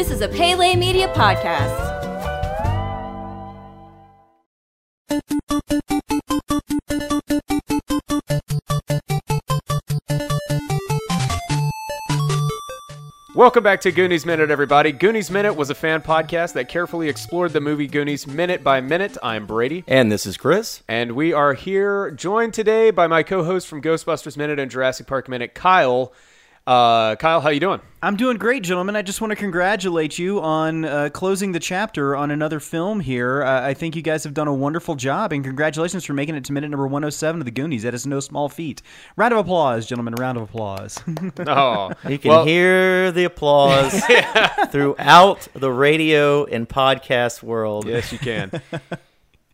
This is a Pele Media podcast. Welcome back to Goonies Minute, everybody. Goonies Minute was a fan podcast that carefully explored the movie Goonies minute by minute. I'm Brady. And this is Chris. And we are here joined today by my co-host from Ghostbusters Minute and Jurassic Park Minute, Kyle. Kyle, how you doing? I'm doing great, gentlemen. I just want to congratulate you on closing the chapter on another film here. I think you guys have done a wonderful job, and congratulations for making it to minute number 107 of the Goonies. That is no small feat. Round of applause, gentlemen. Round of applause. Oh, you can hear the applause throughout the radio and podcast world. Yes, you can.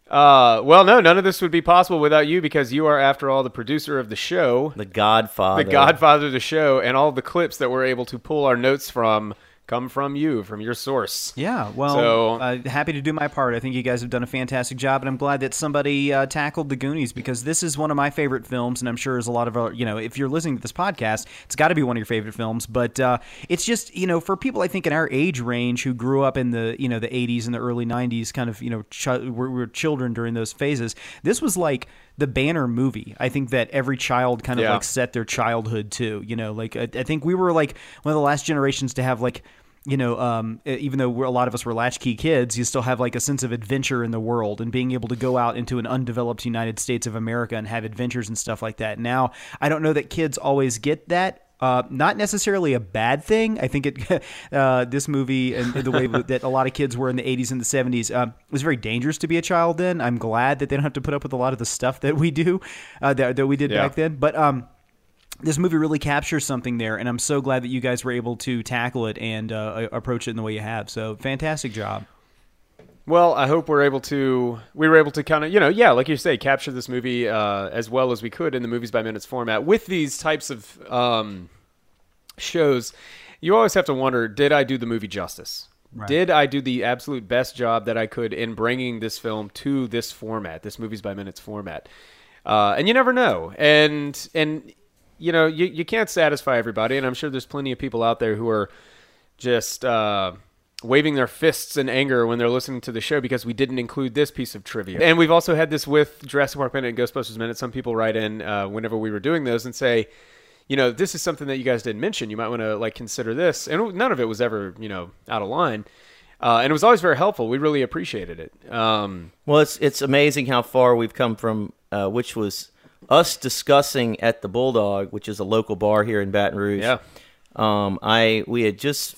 Well, no, none of this would be possible without you, because you are, after all, the producer of the show. The godfather of the show, and all the clips that we're able to pull our notes from come from you, from your source. Yeah, well, so, happy to do my part. I think you guys have done a fantastic job, and I'm glad that somebody tackled the Goonies, because this is one of my favorite films, and I'm sure is a lot of our, if you're listening to this podcast, it's got to be one of your favorite films, but it's just, for people, I think, in our age range who grew up in the, the 80s and the early 90s, kind of, we were children during those phases, this was like the banner movie, I think, that every child kind of like set their childhood to, I think we were like one of the last generations to have like, even though a lot of us were latchkey kids, you still have like a sense of adventure in the world and being able to go out into an undeveloped United States of America and have adventures and stuff like that. Now, I don't know that kids always get that. Not necessarily a bad thing. I think this movie and the way that a lot of kids were in the 80s and the 70s, it was very dangerous to be a child then. I'm glad that they don't have to put up with a lot of the stuff that we do, that we did back then. But this movie really captures something there, and I'm so glad that you guys were able to tackle it and approach it in the way you have. So fantastic job. Well, I hope we were able to kind of, like you say, capture this movie as well as we could in the Movies by Minutes format. With these types of shows, you always have to wonder, did I do the movie justice? Right. Did I do the absolute best job that I could in bringing this film to this format, this Movies by Minutes format? And you never know. And you can't satisfy everybody, and I'm sure there's plenty of people out there who are just... waving their fists in anger when they're listening to the show because we didn't include this piece of trivia. And we've also had this with Jurassic Park Minute and Ghostbusters Minute. Some people write in whenever we were doing those and say, this is something that you guys didn't mention. You might want to consider this. And none of it was ever, out of line. And it was always very helpful. We really appreciated it. Well, it's amazing how far we've come from, which was us discussing at the Bulldog, which is a local bar here in Baton Rouge. Yeah. We had just...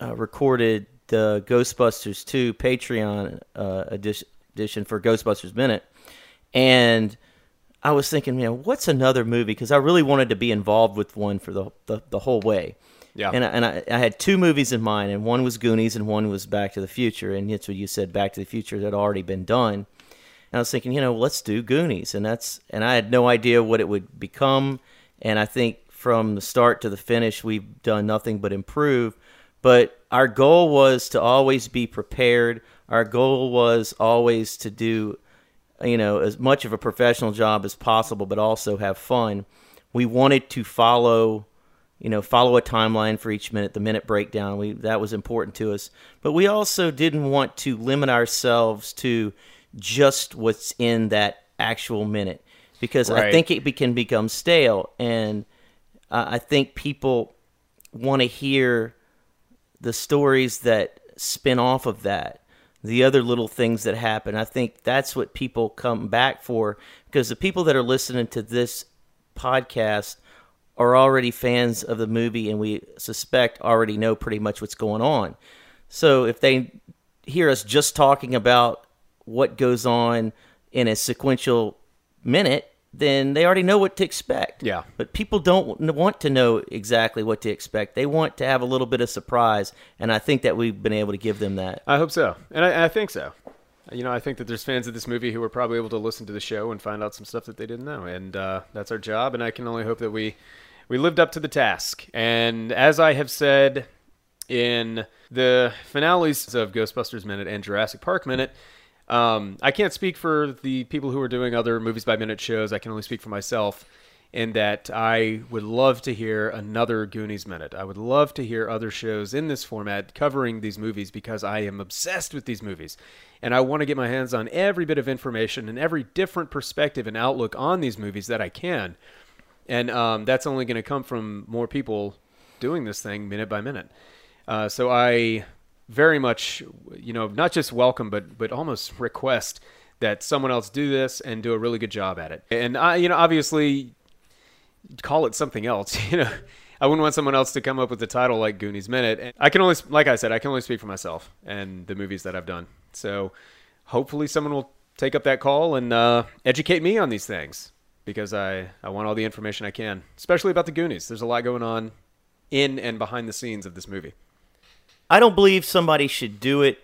recorded the Ghostbusters 2 Patreon edition for Ghostbusters Minute, and I was thinking, what's another movie? Because I really wanted to be involved with one for the whole way. Yeah. And I had two movies in mind, and one was Goonies, and one was Back to the Future. And that's what you said, Back to the Future had already been done. And I was thinking, let's do Goonies, and I had no idea what it would become. And I think from the start to the finish, we've done nothing but improve. But our goal was to always be prepared. Our goal was always to do, as much of a professional job as possible, but also have fun. We wanted to follow a timeline for each minute, the minute breakdown. That was important to us. But we also didn't want to limit ourselves to just what's in that actual minute, because I think it can become stale. And I think people want to hear... the stories that spin off of that, the other little things that happen. I think that's what people come back for, because the people that are listening to this podcast are already fans of the movie, and we suspect already know pretty much what's going on. So if they hear us just talking about what goes on in a sequential minute, then they already know what to expect. Yeah. But people don't want to know exactly what to expect. They want to have a little bit of surprise, and I think that we've been able to give them that. I hope so, and I think so. I think that there's fans of this movie who were probably able to listen to the show and find out some stuff that they didn't know, and that's our job, and I can only hope that we lived up to the task. And as I have said in the finales of Ghostbusters Minute and Jurassic Park Minute, I can't speak for the people who are doing other Movies by Minute shows. I can only speak for myself. in that I would love to hear another Goonies Minute. I would love to hear other shows in this format covering these movies, because I am obsessed with these movies. And I want to get my hands on every bit of information and every different perspective and outlook on these movies that I can. And that's only going to come from more people doing this thing minute by minute. So I very much, you know, not just welcome, but almost request that someone else do this and do a really good job at it. And I, you know, obviously call it something else. You know, I wouldn't want someone else to come up with a title like Goonies Minute. And I can only, like I said, I can only speak for myself and the movies that I've done. So hopefully someone will take up that call and educate me on these things, because I want all the information I can, especially about the Goonies. There's a lot going on in and behind the scenes of this movie. I don't believe somebody should do it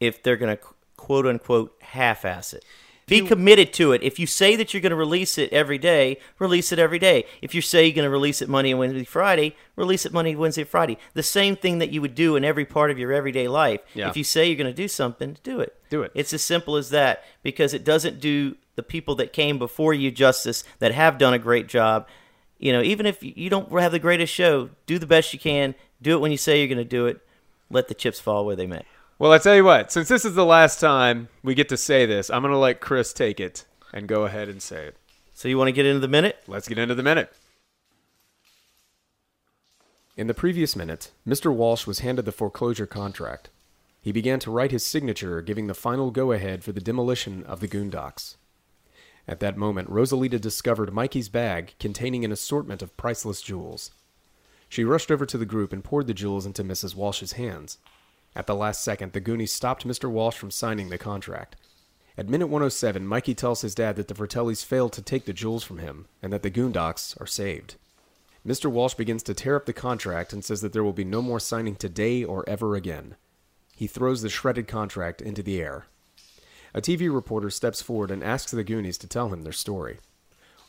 if they're going to, quote unquote, half-ass it. Be committed to it. If you say that you're going to release it every day, release it every day. If you say you're going to release it Monday, Wednesday, Friday, release it Monday, Wednesday, Friday. The same thing that you would do in every part of your everyday life. Yeah. If you say you're going to do something, do it. Do it. It's as simple as that, because it doesn't do the people that came before you justice, that have done a great job. You know, even if you don't have the greatest show, do the best you can. Do it when you say you're going to do it. Let the chips fall where they may. Well, I tell you what, since this is the last time we get to say this, I'm going to let Chris take it and go ahead and say it. So you want to get into the minute? Let's get into the minute. In the previous minute, Mr. Walsh was handed the foreclosure contract. He began to write his signature, giving the final go-ahead for the demolition of the Goondocks. At that moment, Rosalita discovered Mikey's bag containing an assortment of priceless jewels. She rushed over to the group and poured the jewels into Mrs. Walsh's hands. At the last second, the Goonies stopped Mr. Walsh from signing the contract. At minute 107, Mikey tells his dad that the Fratellis failed to take the jewels from him, and that the Goondocks are saved. Mr. Walsh begins to tear up the contract and says that there will be no more signing today or ever again. He throws the shredded contract into the air. A TV reporter steps forward and asks the Goonies to tell him their story.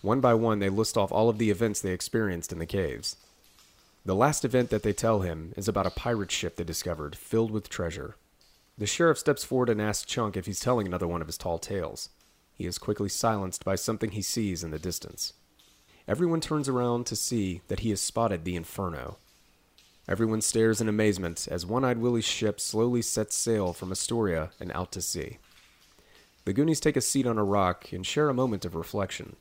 One by one, they list off all of the events they experienced in the caves. The last event that they tell him is about a pirate ship they discovered, filled with treasure. The sheriff steps forward and asks Chunk if he's telling another one of his tall tales. He is quickly silenced by something he sees in the distance. Everyone turns around to see that he has spotted the Inferno. Everyone stares in amazement as One-Eyed Willie's ship slowly sets sail from Astoria and out to sea. The Goonies take a seat on a rock and share a moment of reflection.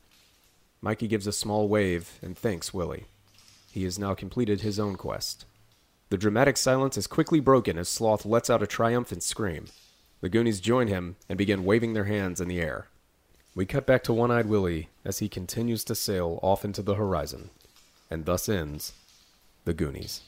Mikey gives a small wave and thanks Willie. He has now completed his own quest. The dramatic silence is quickly broken as Sloth lets out a triumphant scream. The Goonies join him and begin waving their hands in the air. We cut back to One-Eyed Willie as he continues to sail off into the horizon. And thus ends the Goonies.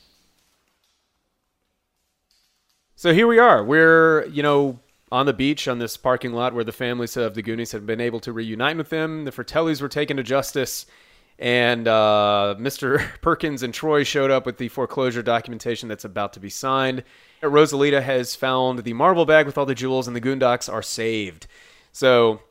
So here we are. We're, you know, on the beach on this parking lot where the families of the Goonies have been able to reunite with them. The Fratellis were taken to justice. And Mr. Perkins and Troy showed up with the foreclosure documentation that's about to be signed. Rosalita has found the marble bag with all the jewels, and the Goondocks are saved. So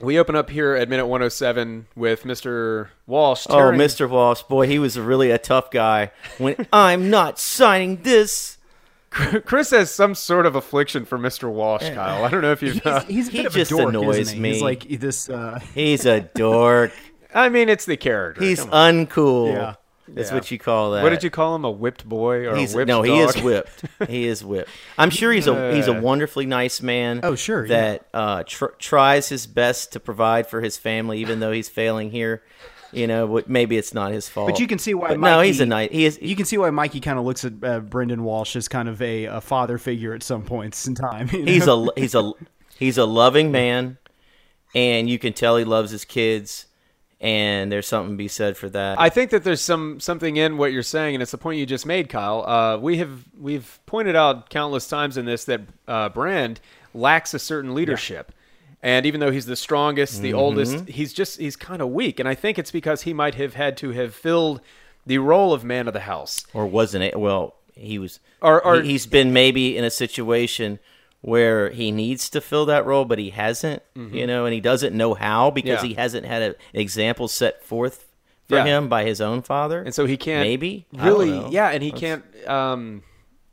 we open up here at minute 107 with Mr. Walsh. Tearing. Oh, Mr. Walsh. Boy, he was really a tough guy. When I'm not signing this. Chris has some sort of affliction for Mr. Walsh, Kyle. I don't know if you've... He's a bit of a dork, isn't he? He just annoys me. He's like this... He's a dork. I mean, it's the character. He's uncool. Yeah. That's what you call that. What did you call him? A whipped boy or a whipped dog? No, he is whipped. He is whipped. I'm sure he's a wonderfully nice man. Oh, sure. That tries his best to provide for his family, even though he's failing here. You know, maybe it's not his fault. But you can see why. But Mikey, no, he's a nice. He is. You can see why Mikey kind of looks at Brendan Walsh as kind of a father figure at some points in time. You know? He's a loving man, and you can tell he loves his kids. And there's something to be said for that. I think that there's something in what you're saying, and it's the point you just made, Kyle. We've pointed out countless times in this that Brand lacks a certain leadership, and even though he's the strongest, the oldest, he's kind of weak. And I think it's because he might have had to have filled the role of man of the house, or wasn't it? Well, he was. Or he's been maybe in a situation where he needs to fill that role, but he hasn't, you know, and he doesn't know how because he hasn't had an example set forth for him by his own father. And so he can't... Maybe? And he can't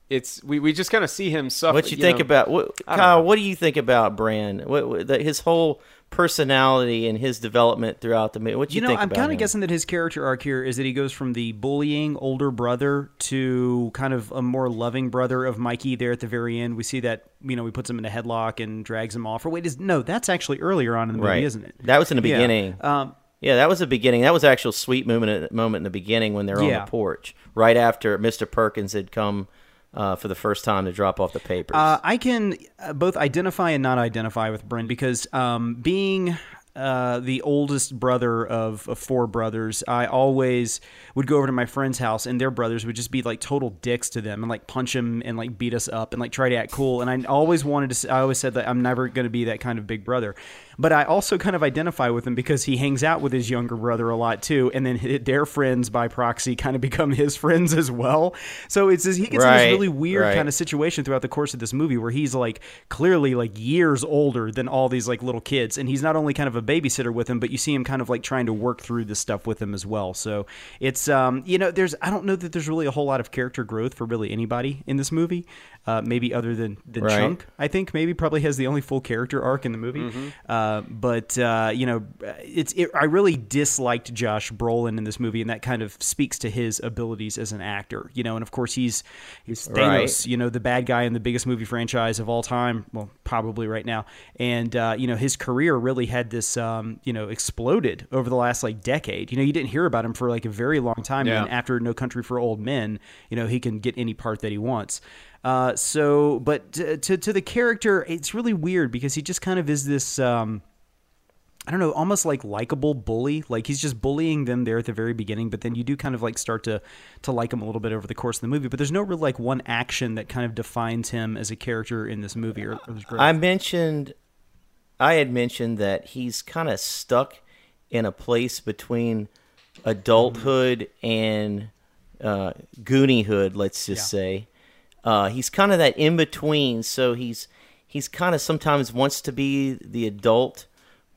it's we just kind of see him suffer. What you think about Kyle? What do you think about Brand? His whole personality and his development throughout the movie. What you think? I'm kind of guessing that his character arc here is that he goes from the bullying older brother to kind of a more loving brother of Mikey. There at the very end, we see that he puts him in a headlock and drags him off. Or wait, that's actually earlier on in the movie, isn't it? That was in the beginning. Yeah, that was the beginning. That was an actual sweet moment in the beginning when they're on the porch, right after Mr. Perkins had come for the first time to drop off the papers. I can both identify and not identify with Bryn because being the oldest brother of four brothers, I always would go over to my friend's house and their brothers would just be like total dicks to them and like punch them and like beat us up and like try to act cool. And I always said that I'm never going to be that kind of big brother. But I also kind of identify with him because he hangs out with his younger brother a lot too, and then their friends by proxy kind of become his friends as well. So it's he gets in this really weird kind of situation throughout the course of this movie where he's like clearly like years older than all these like little kids, and he's not only kind of a babysitter with him, but you see him kind of like trying to work through this stuff with him as well. So it's I don't know that there's really a whole lot of character growth for really anybody in this movie, maybe other than Chunk. I think maybe probably has the only full character arc in the movie. Mm-hmm. I really disliked Josh Brolin in this movie, and that kind of speaks to his abilities as an actor, and of course he's Thanos, the bad guy in the biggest movie franchise of all time. Well, probably right now. And, his career really had this, exploded over the last like decade. You didn't hear about him for like a very long time. Yeah. And after No Country for Old Men, he can get any part that he wants. But to the character, it's really weird because he just kind of is this, almost like likable bully. Like he's just bullying them there at the very beginning, but then you do kind of like start to like him a little bit over the course of the movie. But there's no real like one action that kind of defines him as a character in this movie. I had mentioned that he's kind of stuck in a place between adulthood and gooniehood, let's just say. He's kind of that in between, so he's kind of sometimes wants to be the adult,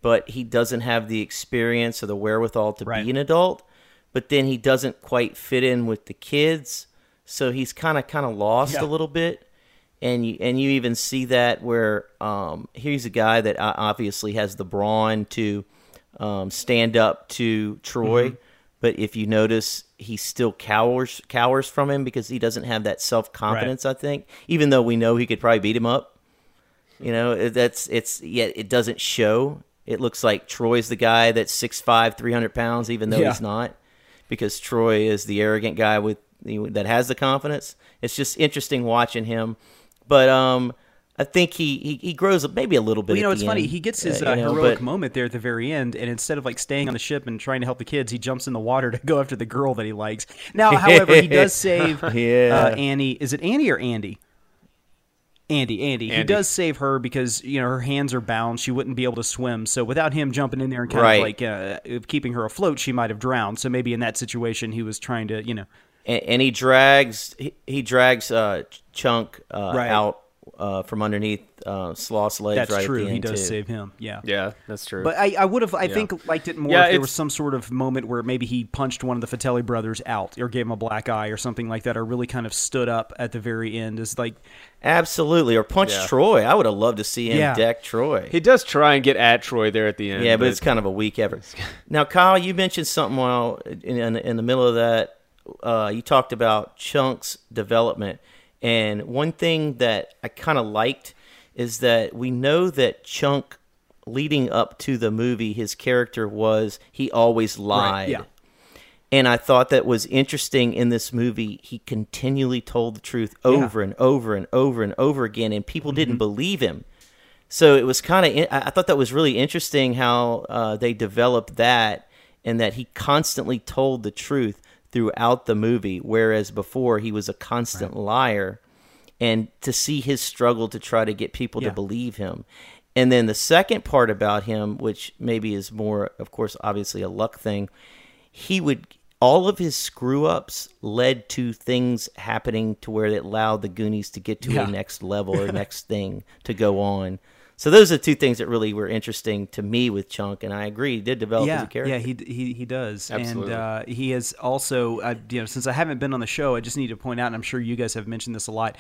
but he doesn't have the experience or the wherewithal to be an adult. But then he doesn't quite fit in with the kids, so he's kind of lost a little bit. And you even see that where here's a guy that obviously has the brawn to stand up to Troy, mm-hmm. but if you notice, he still cowers from him because he doesn't have that self-confidence, I think, even though we know he could probably beat him up. It doesn't show. It looks like Troy's the guy that's 6'5", 300 pounds, even though he's not, because Troy is the arrogant guy that has the confidence. It's just interesting watching him. But I think he grows up maybe a little bit. It's funny. He gets his heroic moment there at the very end, and instead of like staying on the ship and trying to help the kids, he jumps in the water to go after the girl that he likes. Now, however, he does save Annie. Is it Annie or Andy? Andy. He does save her because her hands are bound. She wouldn't be able to swim. So without him jumping in there and kind of like keeping her afloat, she might have drowned. So maybe in that situation, he was trying to And he drags Chunk out from underneath Sloth's legs. That's right true. At the end he does too. Save him. Yeah. Yeah, that's true. But I would have, think, liked it more if there was some sort of moment where maybe he punched one of the Fratelli brothers out or gave him a black eye or something like that, or really kind of stood up at the very end as like. Absolutely. Or punched Troy. I would have loved to see him deck Troy. He does try and get at Troy there at the end. Yeah, but it's kind of a weak effort. Now, Kyle, you mentioned something while in the middle of that. You talked about Chunk's development. And one thing that I kind of liked is that we know that Chunk, leading up to the movie, his character was he always lied. Right, yeah. And I thought that was interesting in this movie. He continually told the truth over and over and over and over again, and people didn't believe him. So it was I thought that was really interesting how they developed that, and that he constantly told the truth throughout the movie, whereas before he was a constant liar, and to see his struggle to try to get people to believe him. And then the second part about him, which maybe is more, of course, obviously a luck thing, all of his screw-ups led to things happening to where it allowed the Goonies to get to a next level or next thing to go on. So those are two things that really were interesting to me with Chunk, and I agree, he did develop as a character. Yeah, he does. Absolutely. And he has also, since I haven't been on the show, I just need to point out, and I'm sure you guys have mentioned this a lot,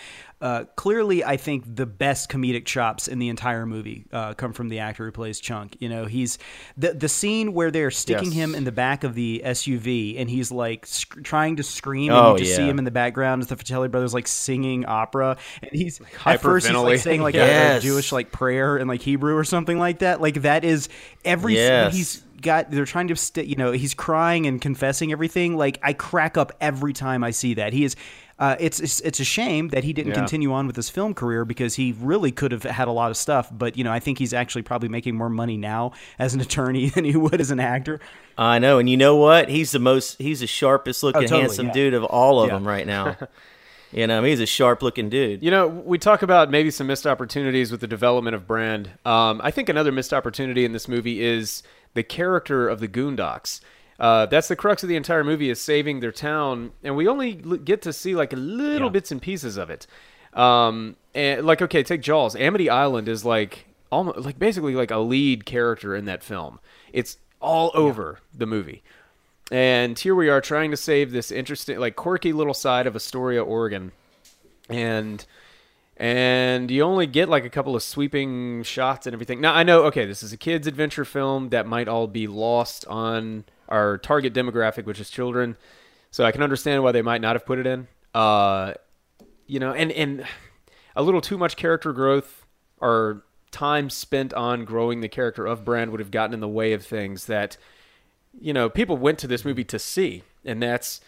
clearly I think the best comedic chops in the entire movie come from the actor who plays Chunk. You know, he's the scene where they're sticking him in the back of the SUV, and he's like trying to scream, and you just see him in the background as the Fratelli brothers like singing opera, and he's at first he's like saying like a Jewish like prayer in like Hebrew or something like that. Like that is everything he's got. They're trying to, he's crying and confessing everything. Like I crack up every time I see that. He is. It's a shame that he didn't continue on with his film career because he really could have had a lot of stuff. But I think he's actually probably making more money now as an attorney than he would as an actor. I know, and you know what? He's the sharpest looking, handsome dude of all of them right now. He's a sharp-looking dude. We talk about maybe some missed opportunities with the development of Brand. I think another missed opportunity in this movie is the character of the Goondocks. That's the crux of the entire movie, is saving their town, and we only get to see like little bits and pieces of it. And like, okay, take Jaws. Amity Island is like almost like basically like a lead character in that film. It's all over the movie. And here we are trying to save this interesting, like quirky little side of Astoria, Oregon. And you only get like a couple of sweeping shots and everything. Now I know, okay, this is a kid's adventure film that might all be lost on our target demographic, which is children. So I can understand why they might not have put it in, and a little too much character growth or time spent on growing the character of Brand would have gotten in the way of things that, people went to this movie to see, and that's,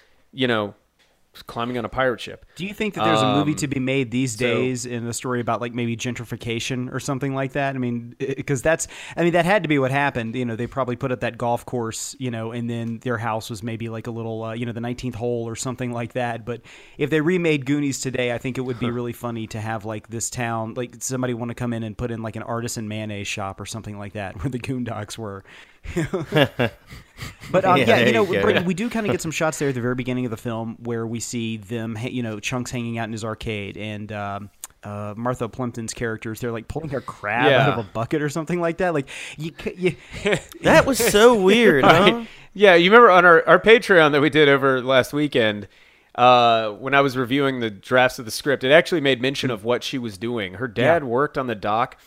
climbing on a pirate ship. Do you think that there's a movie to be made these days in a story about like maybe gentrification or something like that? I mean, because that had to be what happened. They probably put up that golf course, and then their house was maybe like a little, the 19th hole or something like that. But if they remade Goonies today, I think it would be really funny to have like this town, like somebody want to come in and put in like an artisan mayonnaise shop or something like that where the Goondocks were. But we do kind of get some shots there at the very beginning of the film where we see them, Chunk's hanging out in his arcade, and Martha Plimpton's characters, they're like pulling their crab out of a bucket or something like that. Like you that was so weird. Huh? Yeah, you remember on our Patreon that we did over last weekend, when I was reviewing the drafts of the script, it actually made mention of what she was doing. Her dad worked on the dock,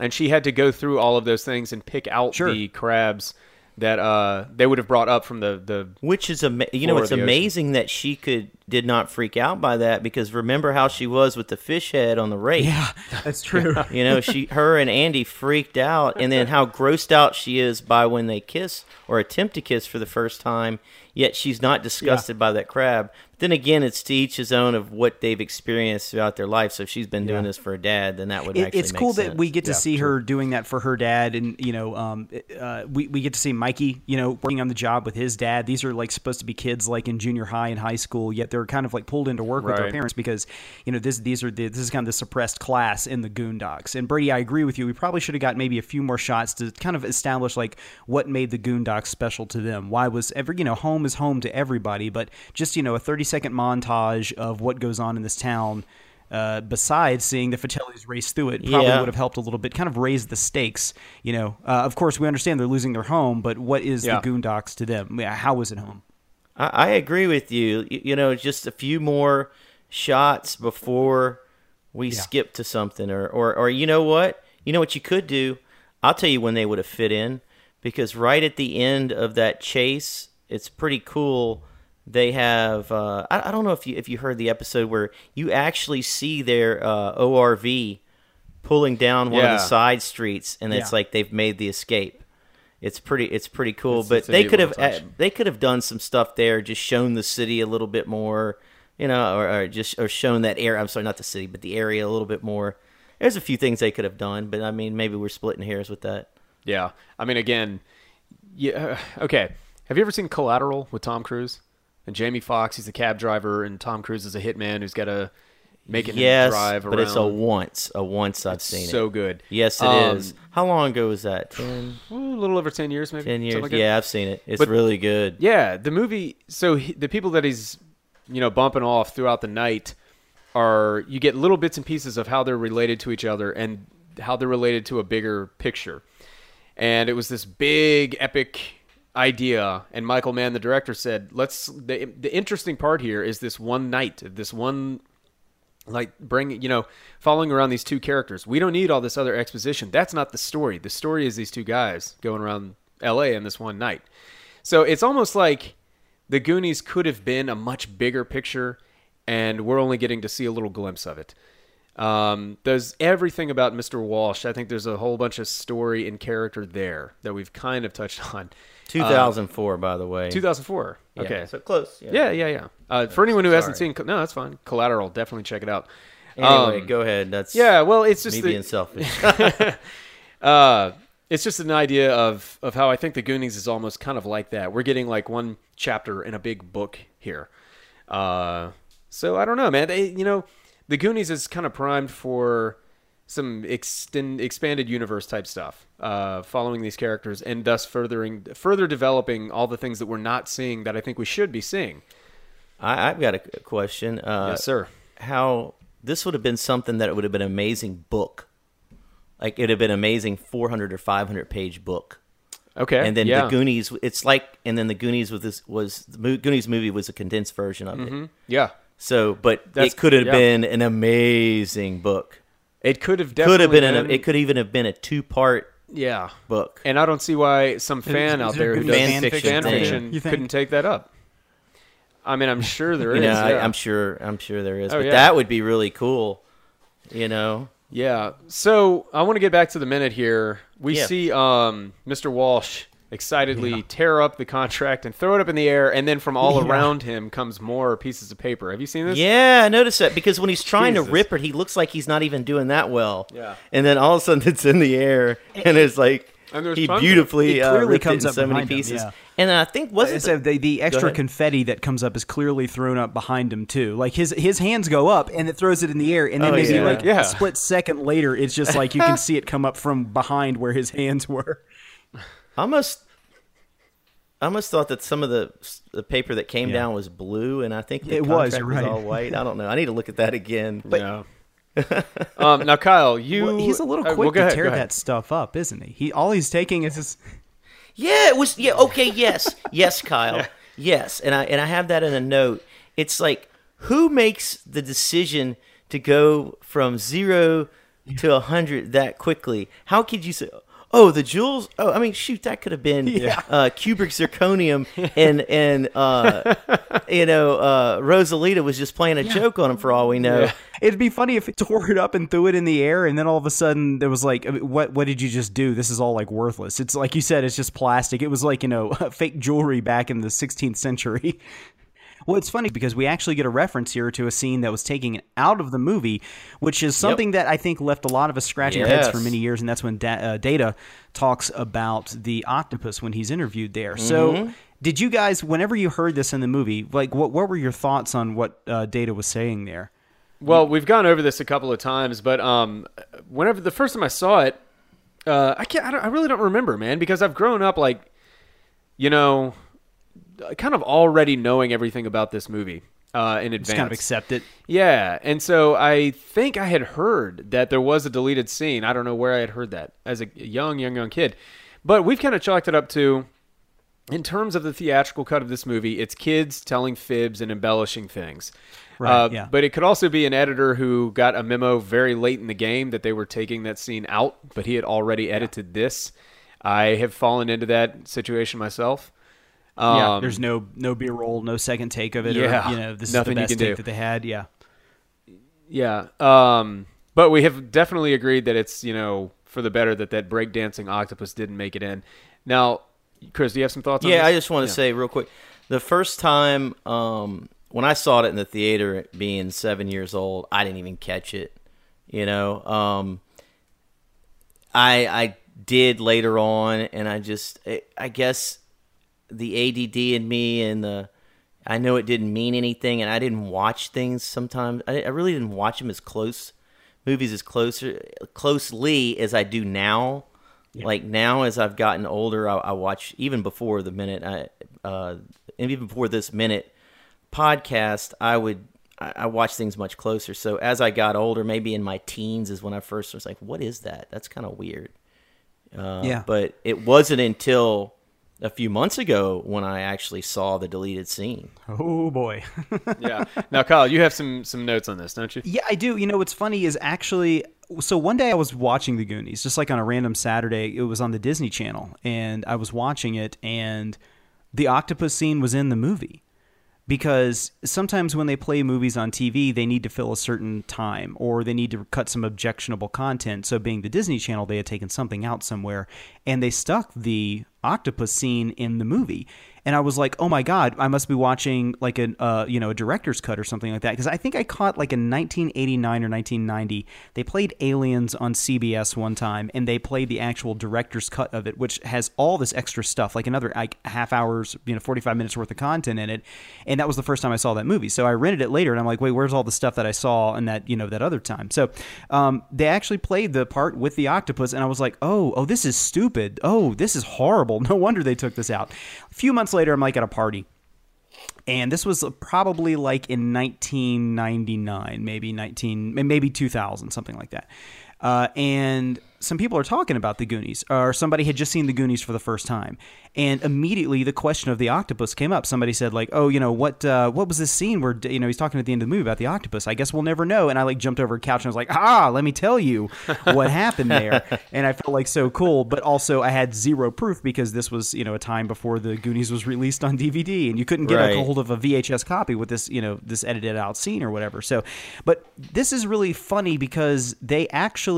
and she had to go through all of those things and pick out the crabs that they would have brought up from the which is it's amazing that she did not freak out by that, because remember how she was with the fish head on the rake. Yeah, that's true. Her and Andy freaked out, and then how grossed out she is by when they kiss or attempt to kiss for the first time, yet she's not disgusted by that crab. But then again, it's to each his own of what they've experienced throughout their life. So if she's been doing this for her dad, then that would actually make sense. It's cool that we get to see her doing that for her dad, and we get to see Mikey, working on the job with his dad. These are like supposed to be kids like in junior high and high school, yet they're kind of like pulled into work with their parents because this is kind of the suppressed class in the Goondocks. And Brady, I agree with you. We probably should have got maybe a few more shots to kind of establish like what made the Goondocks special to them. Why was home is home to everybody, but just a 30-second montage of what goes on in this town, besides seeing the Fratellis race through it, probably would have helped a little bit, kind of raise the stakes. Of course, we understand they're losing their home, but what is the Goondocks to them? How is it home? I agree with you. Just a few more shots before we skip to something, or you know what? You know what you could do? I'll tell you when they would have fit in, because right at the end of that chase, it's pretty cool. They have, I don't know if you heard the episode where you actually see their ORV pulling down one of the side streets, and it's like they've made the escape. It's pretty cool. But they could have done some stuff there, just shown the city a little bit more, or shown that area. I'm sorry, not the city, but the area a little bit more. There's a few things they could have done, but I mean, maybe we're splitting hairs with that. Yeah, I mean, again, okay. Have you ever seen Collateral with Tom Cruise? And Jamie Foxx, he's a cab driver, and Tom Cruise is a hitman who's got to make it drive around. But it's a once I've seen it. It's so good. Yes, it is. How long ago was that? 10? A little over 10 years, maybe. 10 years, like I've seen it. It's really good. Yeah, the movie, so the people that he's, bumping off throughout the night you get little bits and pieces of how they're related to each other, and how they're related to a bigger picture. And it was this big, epic idea. And Michael Mann, the director, said, "Let's." The interesting part here is this one night, this one, like, bring, you know, following around these two characters. We don't need all this other exposition. That's not the story. The story is these two guys going around L.A. in this one night. So it's almost like the Goonies could have been a much bigger picture, and we're only getting to see a little glimpse of it. There's everything about Mr. Walsh. I think there's a whole bunch of story and character there that we've kind of touched on. 2004, by the way. 2004. Yeah, okay. So close. Yeah. For anyone who hasn't seen... No, that's fine. Collateral. Definitely check it out. Anyway, go ahead. That's it's just me being selfish. It's just an idea of how I think the Goonies is almost kind of like that. We're getting like one chapter in a big book here. So I don't know, man. The Goonies is kind of primed for some expanded universe type stuff, following these characters and thus further developing all the things that we're not seeing that I think we should be seeing. I've got a question. Yes, sir. How this would have been something that it would have been an amazing book. Like, it would have been an amazing 400 or 500 page book. Okay. And then the Goonies, the Goonies movie was a condensed version of it. Yeah. So, it could have been an amazing book. It could have definitely could even have been a 2-part book. And I don't see why some fan out there who does fan fiction couldn't take that up. I mean, I'm sure there is. I'm sure there is. But that would be really cool. You know. Yeah. So I want to get back to the minute here. We see Mr. Walsh excitedly tear up the contract and throw it up in the air, and then from all around him comes more pieces of paper. Have you seen this? Yeah, I noticed that, because when he's trying to rip it, he looks like he's not even doing that well. Yeah. And then all of a sudden it's in the air, and it's like, and he beautifully ripped it in so many pieces. Yeah. And I think the extra confetti that comes up is clearly thrown up behind him too. Like his hands go up and it throws it in the air, and then a split second later, it's just like you can see it come up from behind where his hands were. I almost thought that some of the paper that came down was blue, and I think the contract was all white. I don't know. I need to look at that again. But now, Kyle, he's a little quick to tear that stuff up, isn't he? All he's taking is his... Yeah, it was... Yeah, okay, yes. Yes, Kyle. Yeah. Yes, and I have that in a note. It's like, who makes the decision to go from 0 to 100 that quickly? How could you say... Oh, the jewels! Oh, I mean, shoot, that could have been cubic zirconium, and Rosalita was just playing a joke on him for all we know. Yeah. It'd be funny if it tore it up and threw it in the air, and then all of a sudden there was like, what did you just do? This is all like worthless. It's like you said, it's just plastic. It was like, fake jewelry back in the 16th century. Well, it's funny because we actually get a reference here to a scene that was taken out of the movie, which is something that I think left a lot of us scratching heads for many years, and that's when Data talks about the octopus when he's interviewed there. Mm-hmm. So did you guys, whenever you heard this in the movie, like what were your thoughts on what Data was saying there? Well, we've gone over this a couple of times, but whenever the first time I saw it, I really don't remember, man, because I've grown up like, kind of already knowing everything about this movie in advance. Just kind of accept it. Yeah. And so I think I had heard that there was a deleted scene. I don't know where I had heard that as a young kid. But we've kind of chalked it up to, in terms of the theatrical cut of this movie, it's kids telling fibs and embellishing things. Right, But it could also be an editor who got a memo very late in the game that they were taking that scene out, but he had already edited this. I have fallen into that situation myself. There's no B-roll, no second take of it. Yeah, or, this is the best you can take that they had. Yeah, yeah. But we have definitely agreed that it's for the better that breakdancing octopus didn't make it in. Now, Chris, do you have some thoughts on this? Yeah, I just want to say real quick, the first time when I saw it in the theater, being 7 years old, I didn't even catch it. I did later on, and I guess. The ADD in me, and I know it didn't mean anything, and I didn't watch things sometimes. I really didn't watch them as closely as I do now. Yeah. Like now, as I've gotten older, I watch, even before the minute, and even before this minute podcast, I would I watched things much closer. So as I got older, maybe in my teens is when I first was like, what is that? That's kind of weird. But it wasn't until a few months ago when I actually saw the deleted scene. Oh, boy. Yeah. Now, Kyle, you have some notes on this, don't you? Yeah, I do. You know, what's funny is actually... So one day I was watching The Goonies, just like on a random Saturday. It was on the Disney Channel, and I was watching it, and the octopus scene was in the movie. Because sometimes when they play movies on TV, they need to fill a certain time, or they need to cut some objectionable content. So being the Disney Channel, they had taken something out somewhere, and they stuck the octopus scene in the movie. And I was like, oh my God, I must be watching like a director's cut or something like that. Because I think I caught like in 1989 or 1990, they played Aliens on CBS one time, and they played the actual director's cut of it, which has all this extra stuff, like another like half hours, 45 minutes worth of content in it. And that was the first time I saw that movie. So I rented it later, and I'm like, wait, where's all the stuff that I saw in that, that other time? So they actually played the part with the octopus, and I was like, oh, this is stupid. Oh, this is horrible. No wonder they took this out. A few months later, I'm like at a party, and this was probably like in 1999, maybe 2000, something like that. And some people are talking about The Goonies, or somebody had just seen The Goonies for the first time, and immediately the question of the octopus came up. Somebody said like, oh, what was this scene where, he's talking at the end of the movie about the octopus? I guess we'll never know. And I like jumped over a couch and I was like, let me tell you what happened there. And I felt like so cool, but also I had zero proof because this was, a time before The Goonies was released on DVD, and you couldn't get a hold of a VHS copy with this, this edited out scene or whatever. So, but this is really funny because they actually...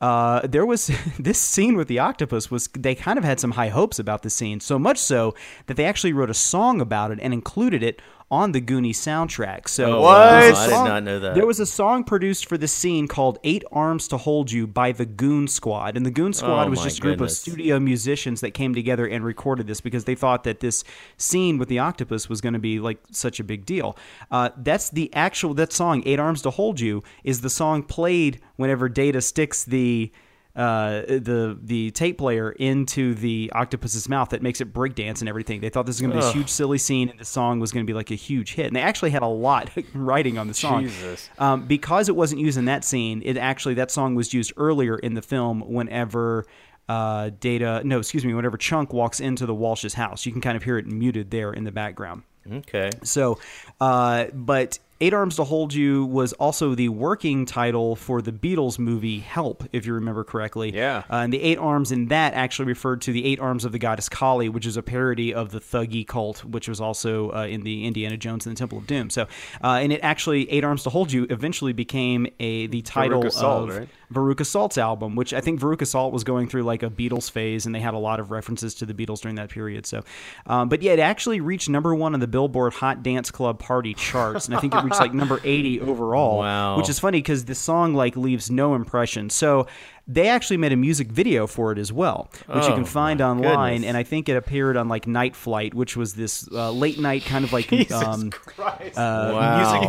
there was this scene with the octopus was they kind of had some high hopes about the scene, so much so that they actually wrote a song about it and included it on the Goonies soundtrack. So I did not know that. There was a song produced for the scene called "Eight Arms to Hold You" by the Goon Squad, and the Goon Squad was just a group of studio musicians that came together and recorded this because they thought that this scene with the octopus was going to be like such a big deal. That's the actual that song "Eight Arms to Hold You" is the song played whenever Data sticks the tape player into the octopus's mouth that makes it breakdance and everything. They thought this was going to be a huge silly scene, and the song was going to be like a huge hit. And they actually had a lot writing on the song. Jesus. Because it wasn't used in that scene, that song was used earlier in the film whenever... whenever Chunk walks into the Walsh's house. You can kind of hear it muted there in the background. Okay. So, but Eight Arms to Hold You was also the working title for the Beatles movie Help, if you remember correctly. Yeah. And the eight arms in that actually referred to the eight arms of the goddess Kali, which is a parody of the thuggy cult, which was also in the Indiana Jones and the Temple of Doom. So, and it actually, Eight Arms to Hold You eventually became the title of... Right? Veruca Salt's album, which I think Veruca Salt was going through like a Beatles phase, and they had a lot of references to the Beatles during that period. So, but yeah, it actually reached number 1 on the Billboard Hot Dance Club Party charts, and I think it reached like number 80 overall. Wow. Which is funny because the song like leaves no impression. So they actually made a music video for it as well, which you can find online. Goodness. And I think it appeared on like Night Flight, which was this late night kind of like music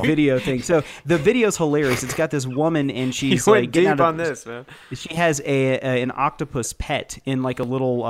video thing. So the video's hilarious. It's got this woman, and she's like getting out on this, man. She has an octopus pet in like a little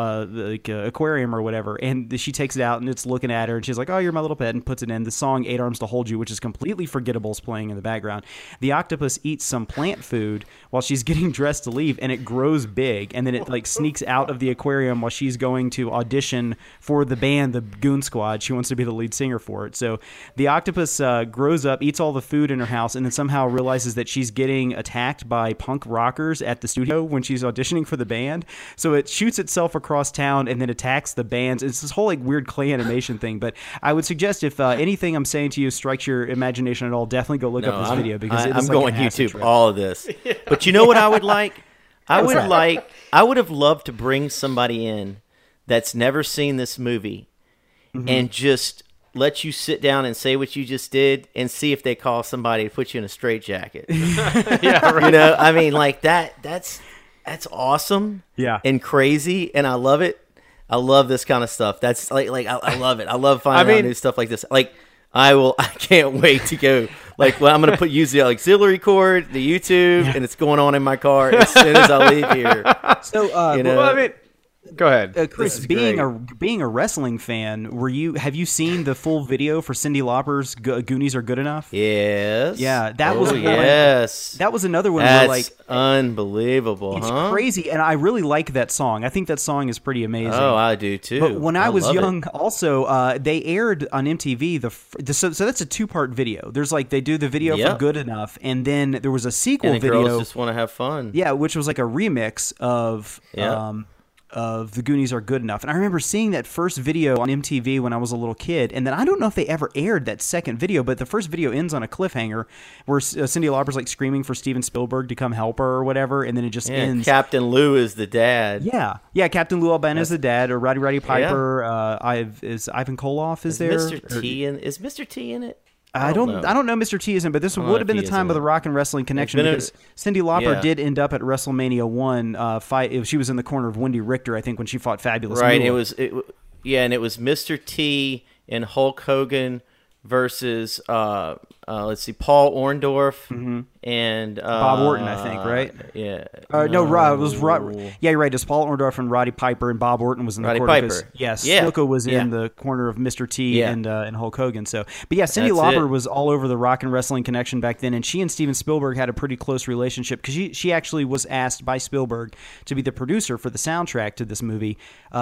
aquarium or whatever, and she takes it out and it's looking at her, and she's like, "Oh, you're my little pet," and puts it in. The song "Eight Arms to Hold You," which is completely forgettable, is playing in the background. The octopus eats some plant food while she's getting dressed to leave. And it grows big, and then it like sneaks out of the aquarium while she's going to audition for the band, the Goon Squad. She wants to be the lead singer for it. So the octopus grows up, eats all the food in her house, and then somehow realizes that she's getting attacked by punk rockers at the studio when she's auditioning for the band. So it shoots itself across town and then attacks the bands. It's this whole like weird clay animation thing. But I would suggest if anything I'm saying to you strikes your imagination at all, definitely go look up this video, because I'm going YouTube trip. All of this. Yeah. But you know what I would like? I would have loved to bring somebody in that's never seen this movie, mm-hmm. and just let you sit down and say what you just did, and see if they call somebody to put you in a straitjacket. Yeah, right. I mean, like that's awesome. Yeah, and crazy, and I love it. I love this kind of stuff. That's like I love it. I love finding out new stuff like this. Like I can't wait to go. Like, well, I'm going to use the auxiliary cord, the YouTube, and it's going on in my car as soon as I leave here. So, Go ahead. Chris, being a wrestling fan, have you seen the full video for Cyndi Lauper's Goonies Are Good Enough? Yes. Yeah, that was another one. That's where, like, unbelievable. It's crazy, and I really like that song. I think that song is pretty amazing. Oh, I do too. But when I was young, also they aired on MTV so that's a two-part video. There's like they do the video for Good Enough, and then there was a sequel and the video. Girls Just Want to Have Fun. Yeah, which was like a remix of The Goonies Are Good Enough. And I remember seeing that first video on MTV when I was a little kid, and then I don't know if they ever aired that second video, but the first video ends on a cliffhanger where Cyndi Lauper's like screaming for Steven Spielberg to come help her or whatever, and then it just ends. Captain Lou is the dad. Yeah, Captain Lou Albano is the dad, or Roddy Piper. Yeah. Is Ivan Koloff is there? Is Mr. T in it? I don't know. Mr. T isn't, but this would have been the time of the rock and wrestling connection, because Cyndi Lauper did end up at WrestleMania 1 fight. She was in the corner of Wendy Richter, I think, when she fought Fabulous Moolah. Right. It was Mr. T and Hulk Hogan versus Paul Orndorff and Bob Orton, I think, right? Yeah. Rod was Rod. Yeah, you're right. It was Paul Orndorff and Roddy Piper, and Bob Orton was in the corner. Roddy Piper. Yes. Yeah. Snuka was in the corner of Mr. T and Hulk Hogan. But Cyndi Lauper was all over the rock and wrestling connection back then, and she and Steven Spielberg had a pretty close relationship, because she actually was asked by Spielberg to be the producer for the soundtrack to this movie. They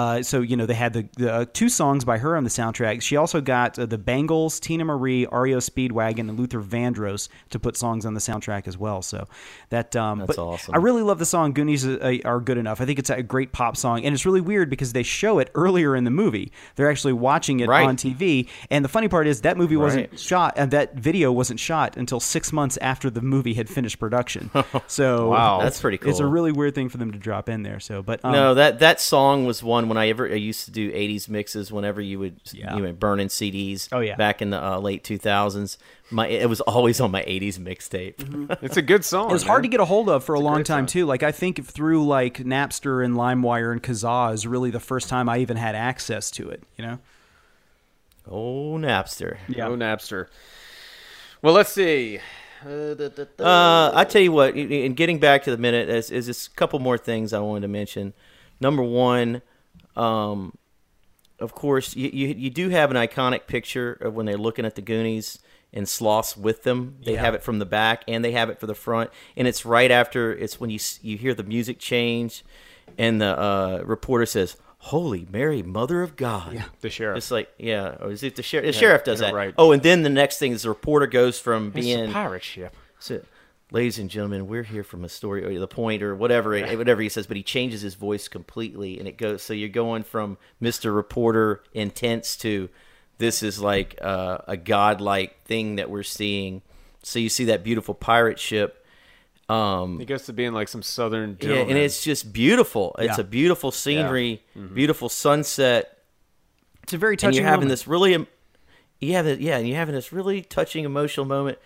had the two songs by her on the soundtrack. She also got the Bangles, Tina Marie, REO Speedwagon, and Luther Vandross to put songs on the soundtrack as well. So that's awesome. I really love the song Goonies Are Good Enough. I think it's a great pop song, and it's really weird because they show it earlier in the movie. They're actually watching it on TV, and the funny part is that movie wasn't shot, and that video wasn't shot until 6 months after the movie had finished production. So wow, that's pretty cool. It's a really weird thing for them to drop in there. So, but no, that song was one when I used to do 80s mixes whenever you would burn in CDs back in the late 2000s. It was always on my 80s mixtape. It's a good song. It was hard to get a hold of for a long time, too. Like, I think through like Napster and LimeWire and Kazaa is really the first time I even had access to it, you know? Oh, Napster. Yeah. Oh, Napster. Well, let's see. I tell you what, in getting back to the minute, is just a couple more things I wanted to mention. Number one, of course, you do have an iconic picture of when they're looking at the Goonies and Sloths with them. They have it from the back, and they have it for the front, and it's right after. It's when you hear the music change, and the reporter says, "Holy Mary, Mother of God!" Yeah, the sheriff. It's like, or is it the sheriff? The sheriff does that. Right. Oh, and then the next thing is the reporter goes from being a pirate ship. So, ladies and gentlemen, we're here from Astoria, or the point, or whatever he says, but he changes his voice completely, and it goes. So you're going from Mr. Reporter intense to, this is like a godlike thing that we're seeing. So you see that beautiful pirate ship. It goes to being like some southern gentleman. And it's just beautiful. It's a beautiful scenery, beautiful sunset. It's a very touching moment. And you're having this really touching emotional moment.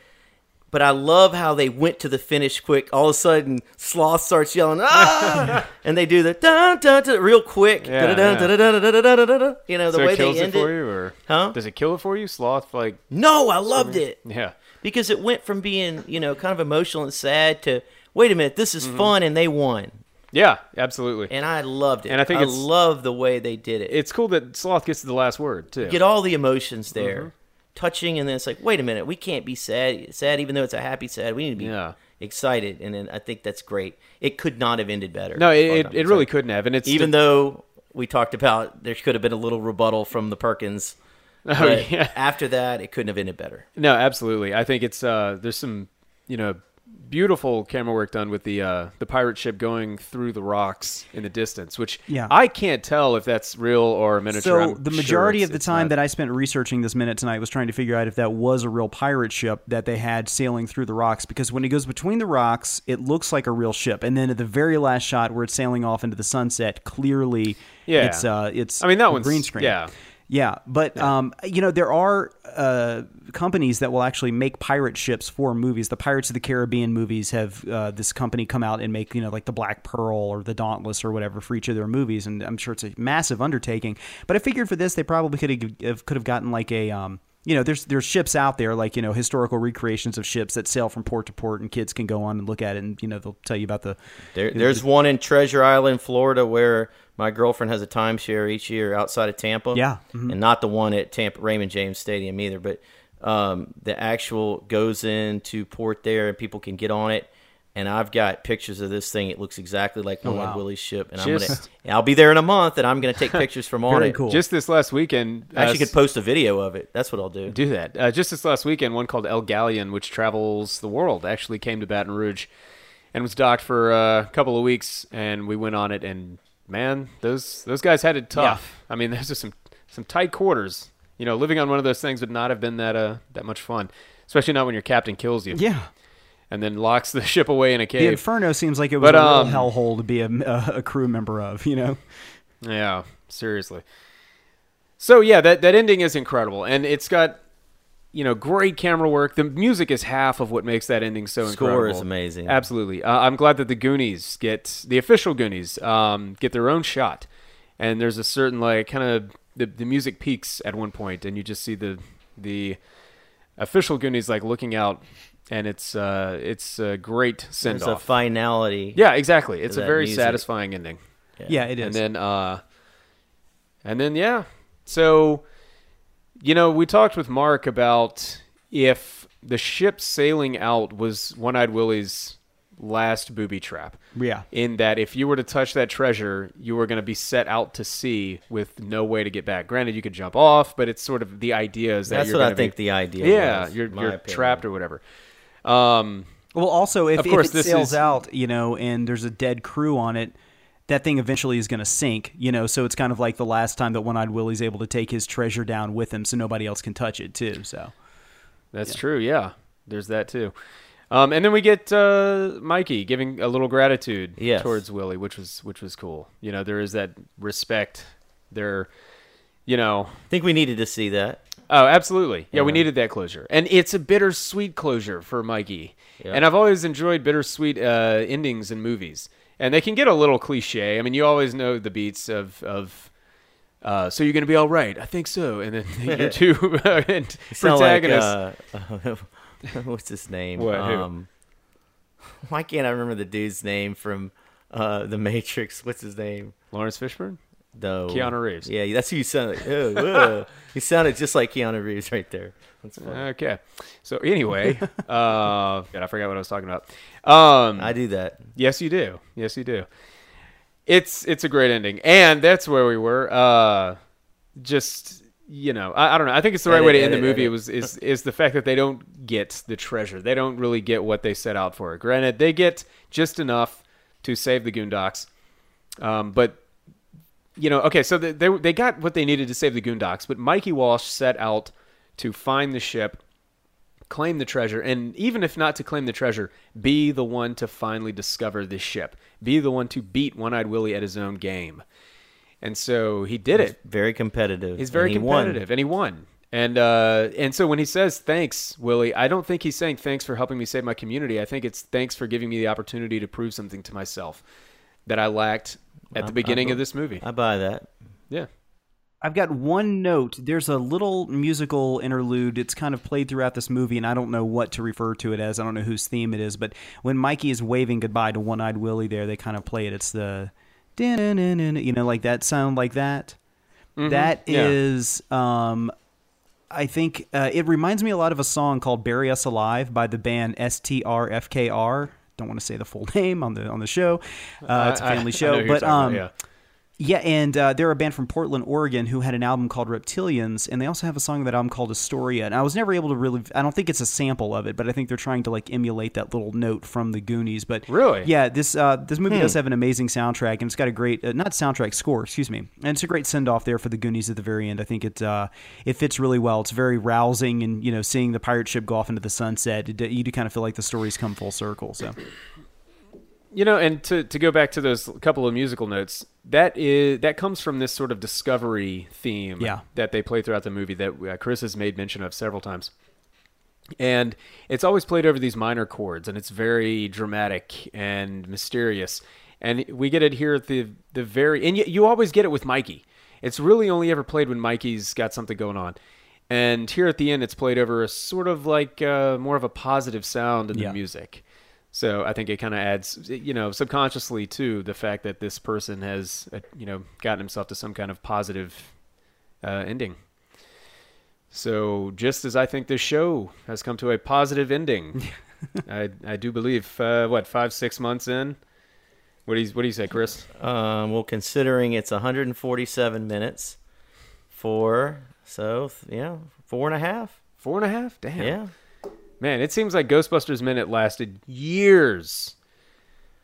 But I love how they went to the finish quick. All of a sudden, Sloth starts yelling, "Ah!" and they do the dun dun dun real quick. You know, the way they end it. So it kills it for you, or does it kill it for you, Sloth? Like, no, I loved it. Yeah, because it went from being kind of emotional and sad to, wait a minute, this is fun, and they won. Yeah, absolutely. And I loved it. And I love the way they did it. It's cool that Sloth gets the last word too. You get all the emotions there. Touching, and then it's like, wait a minute, we can't be sad, even though it's a happy sad. We need to be excited, and then I think that's great. It could not have ended better. No, it really couldn't have. And it's even though we talked about there could have been a little rebuttal from the Perkins. After that, it couldn't have ended better. No, absolutely. I think it's there's some beautiful camera work done with the pirate ship going through the rocks in the distance, which I can't tell if that's real or a miniature. So the majority of the time that I spent researching this minute tonight was trying to figure out if that was a real pirate ship that they had sailing through the rocks, because when it goes between the rocks, it looks like a real ship. And then at the very last shot where it's sailing off into the sunset, clearly it's that one's green screen. Yeah. Yeah, but there are companies that will actually make pirate ships for movies. The Pirates of the Caribbean movies have this company come out and make like the Black Pearl or the Dauntless or whatever for each of their movies, and I'm sure it's a massive undertaking. But I figured for this, they probably could have gotten like a you know, there's ships out there, like, you know, historical recreations of ships that sail from port to port, and kids can go on and look at it, and, you know, they'll tell you about the... There's one in Treasure Island, Florida, where my girlfriend has a timeshare each year outside of Tampa. Yeah. Mm-hmm. And not the one at Tampa Raymond James Stadium either, but the actual goes into port there, and people can get on it. And I've got pictures of this thing. It looks exactly like One-Eyed Willie's ship, and I'll be there in a month, and I'm gonna take pictures from on it. Cool. Just this last weekend, I actually could post a video of it. That's what I'll do. Do that. Just this last weekend, one called El Galleon, which travels the world, actually came to Baton Rouge, and was docked for a couple of weeks, and we went on it. And man, those guys had it tough. Yeah. I mean, those are some tight quarters. You know, living on one of those things would not have been that much fun, especially not when your captain kills you. Yeah. And then locks the ship away in a cave. The Inferno seems like it was a real hellhole to be a crew member of, you know? Yeah, seriously. So, yeah, that ending is incredible. And it's got, you know, great camera work. The music is half of what makes that ending so incredible. The score is amazing. Absolutely. I'm glad that the official Goonies, get their own shot. And there's a certain, like, kind of, the music peaks at one point, and you just see the official Goonies, like, looking out. And it's a great send-off. It's a finality. Yeah, exactly. It's a very satisfying ending. Yeah, it is. And then yeah. So, you know, we talked with Mark about if the ship sailing out was One-Eyed Willie's last booby trap. Yeah. In that if you were to touch that treasure, you were going to be set out to sea with no way to get back. Granted, you could jump off, but it's sort of the idea is that that's what I think the idea is. Yeah, you're trapped or whatever. Well, also, if it sails out, you know, and there's a dead crew on it, that thing eventually is going to sink, you know, so it's kind of like the last time that One-Eyed Willie's able to take his treasure down with him so nobody else can touch it, too. So that's true, yeah. There's that, too. And then we get Mikey giving a little gratitude towards Willie, which was cool. You know, there is that respect there, you know. I think we needed to see that. Oh, absolutely. Yeah, we needed that closure. And it's a bittersweet closure for Mikey. Yeah. And I've always enjoyed bittersweet endings in movies. And they can get a little cliche. I mean, you always know the beats of so you're going to be all right. I think so. And then your two protagonists. Like, what's his name? What, why can't I remember the dude's name from The Matrix? What's his name? Lawrence Fishburne? No. Keanu Reeves. Yeah, that's who you sounded like. He sounded just like Keanu Reeves right there. That's funny. Okay. So anyway, I forgot what I was talking about. I do that. Yes, you do. Yes, you do. It's a great ending. And that's where we were. Just, you know, I don't know. I think it's the right way to end the movie. It was the fact that they don't get the treasure. They don't really get what they set out for. Granted, they get just enough to save the Goondocks. But you know, okay, so they got what they needed to save the Goondocks, but Mikey Walsh set out to find the ship, claim the treasure, and even if not to claim the treasure, be the one to finally discover this ship. Be the one to beat One-Eyed Willie at his own game. And so he did it. Very competitive. He's very competitive, and he won. And so when he says, thanks, Willie, I don't think he's saying thanks for helping me save my community. I think it's thanks for giving me the opportunity to prove something to myself that I lacked at the beginning of this movie. I buy that. Yeah. I've got one note. There's a little musical interlude. It's kind of played throughout this movie, and I don't know what to refer to it as. I don't know whose theme it is, but when Mikey is waving goodbye to One-Eyed Willie there, they kind of play it. It's the, you know, like that sound like that. Mm-hmm. That is... I think it reminds me a lot of a song called Bury Us Alive by the band STRFKR. Don't want to say the full name on the show. It's a family show, but and they're a band from Portland, Oregon, who had an album called Reptilians, and they also have a song on that album called Astoria. And I was never able to really, I don't think it's a sample of it, but I think they're trying to like emulate that little note from the Goonies. But really, yeah, this movie does have an amazing soundtrack, and it's got a great score. Excuse me, and it's a great send off there for the Goonies at the very end. I think it fits really well. It's very rousing, and you know, seeing the pirate ship go off into the sunset, you do kind of feel like the story's come full circle. So. You know, and to go back to those couple of musical notes, that comes from this sort of discovery theme that they play throughout the movie that Chris has made mention of several times. And it's always played over these minor chords, and it's very dramatic and mysterious. And we get it here at the very... And you always get it with Mikey. It's really only ever played when Mikey's got something going on. And here at the end, it's played over a sort of like more of a positive sound in the music. So I think it kind of adds, you know, subconsciously to the fact that this person has, you know, gotten himself to some kind of positive ending. So just as I think this show has come to a positive ending, I do believe, what, 5-6 months in? What do you say, Chris? Well, considering it's 147 minutes for, so, yeah, 4.5. 4.5? Damn. Yeah. Man, it seems like Ghostbusters Minute lasted years,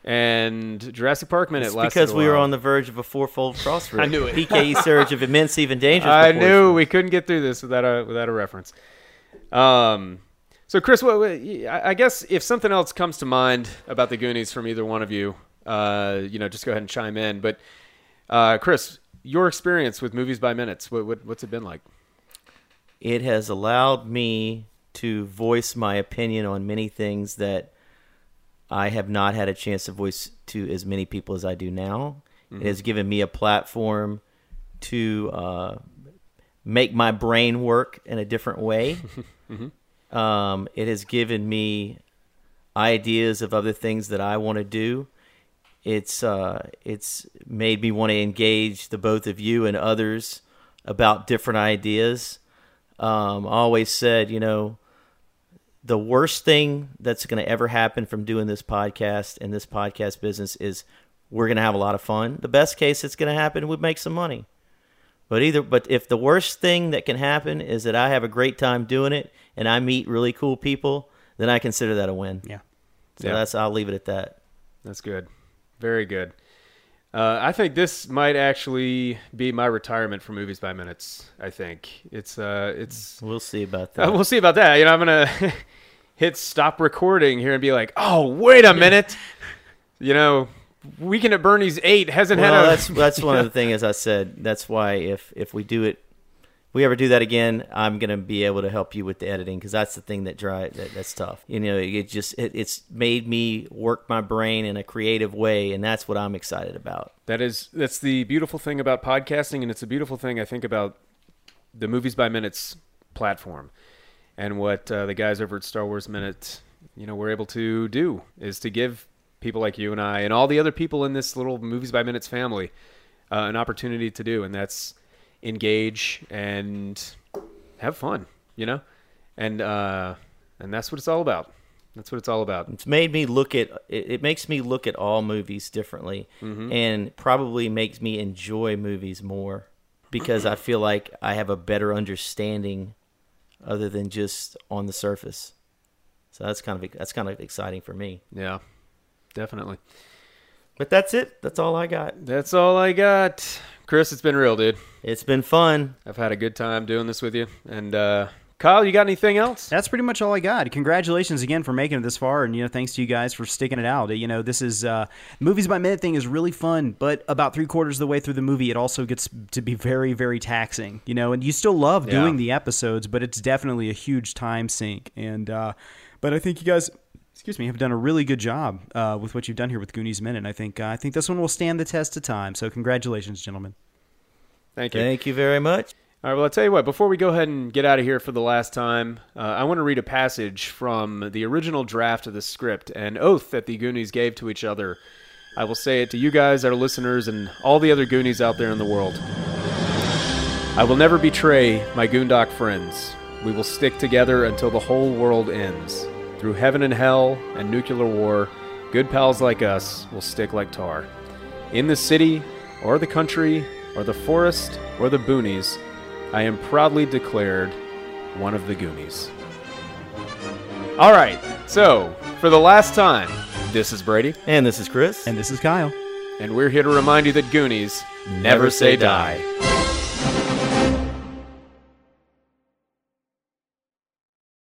and Jurassic Park Minute lasted because we were on the verge of a fourfold crossroad. I knew it. PKE surge of immense, even dangerous. I knew we couldn't get through this without a reference. So, Chris, I guess if something else comes to mind about the Goonies from either one of you, you know, just go ahead and chime in. But, Chris, your experience with movies by minutes, what's it been like? It has allowed me to voice my opinion on many things that I have not had a chance to voice to as many people as I do now. Mm-hmm. It has given me a platform to make my brain work in a different way. Mm-hmm. It has given me ideas of other things that I want to do. It's made me want to engage the both of you and others about different ideas. I always said, you know, the worst thing that's going to ever happen from doing this podcast and this podcast business is we're going to have a lot of fun. The best case that's going to happen, we make some money. But if the worst thing that can happen is that I have a great time doing it and I meet really cool people, then I consider that a win. Yeah. So I'll leave it at that. That's good. Very good. I think this might actually be my retirement from Movies by Minutes. I think it's. We'll see about that. We'll see about that. You know, I'm gonna hit stop recording here and be like, "Oh, wait a minute." You know, Weekend at Bernie's 8 hasn't had. That's one of the things, as I said. That's why if we do it, we ever do that again, I'm gonna be able to help you with the editing, because that's the thing that's tough. You know, it's made me work my brain in a creative way, and that's what I'm excited about. That's the beautiful thing about podcasting, and it's a beautiful thing I think about the Movies by Minutes platform, and what the guys over at Star Wars Minute, you know, we're able to do is to give people like you and I and all the other people in this little Movies by Minutes family an opportunity to do, and that's engage and have fun, you know, and that's what it's all about. That's what it's all about. It's made me look at it. It makes me look at all movies differently, mm-hmm. and probably makes me enjoy movies more, because I feel like I have a better understanding other than just on the surface. So that's kind of exciting for me. Yeah, definitely. But that's it. That's all I got. That's all I got. Chris, it's been real, dude. It's been fun. I've had a good time doing this with you. And Kyle, you got anything else? That's pretty much all I got. Congratulations again for making it this far. And, you know, thanks to you guys for sticking it out. You know, this is Movies by Minute thing is really fun. But about 3/4 of the way through the movie, it also gets to be very, very taxing. You know, and you still love doing the episodes, but it's definitely a huge time sink. And but I think you guys... Excuse me, have done a really good job with what you've done here with Goonies Minute. And I think this one will stand the test of time. So congratulations, gentlemen. Thank you. Thank you very much. All right, well, I'll tell you what. Before we go ahead and get out of here for the last time, I want to read a passage from the original draft of the script, an oath that the Goonies gave to each other. I will say it to you guys, our listeners, and all the other Goonies out there in the world. I will never betray my Goondock friends. We will stick together until the whole world ends. Through heaven and hell and nuclear war, good pals like us will stick like tar. In the city, or the country, or the forest, or the boonies, I am proudly declared one of the Goonies. All right, so for the last time, this is Brady. And this is Chris. And this is Kyle. And we're here to remind you that Goonies never say die.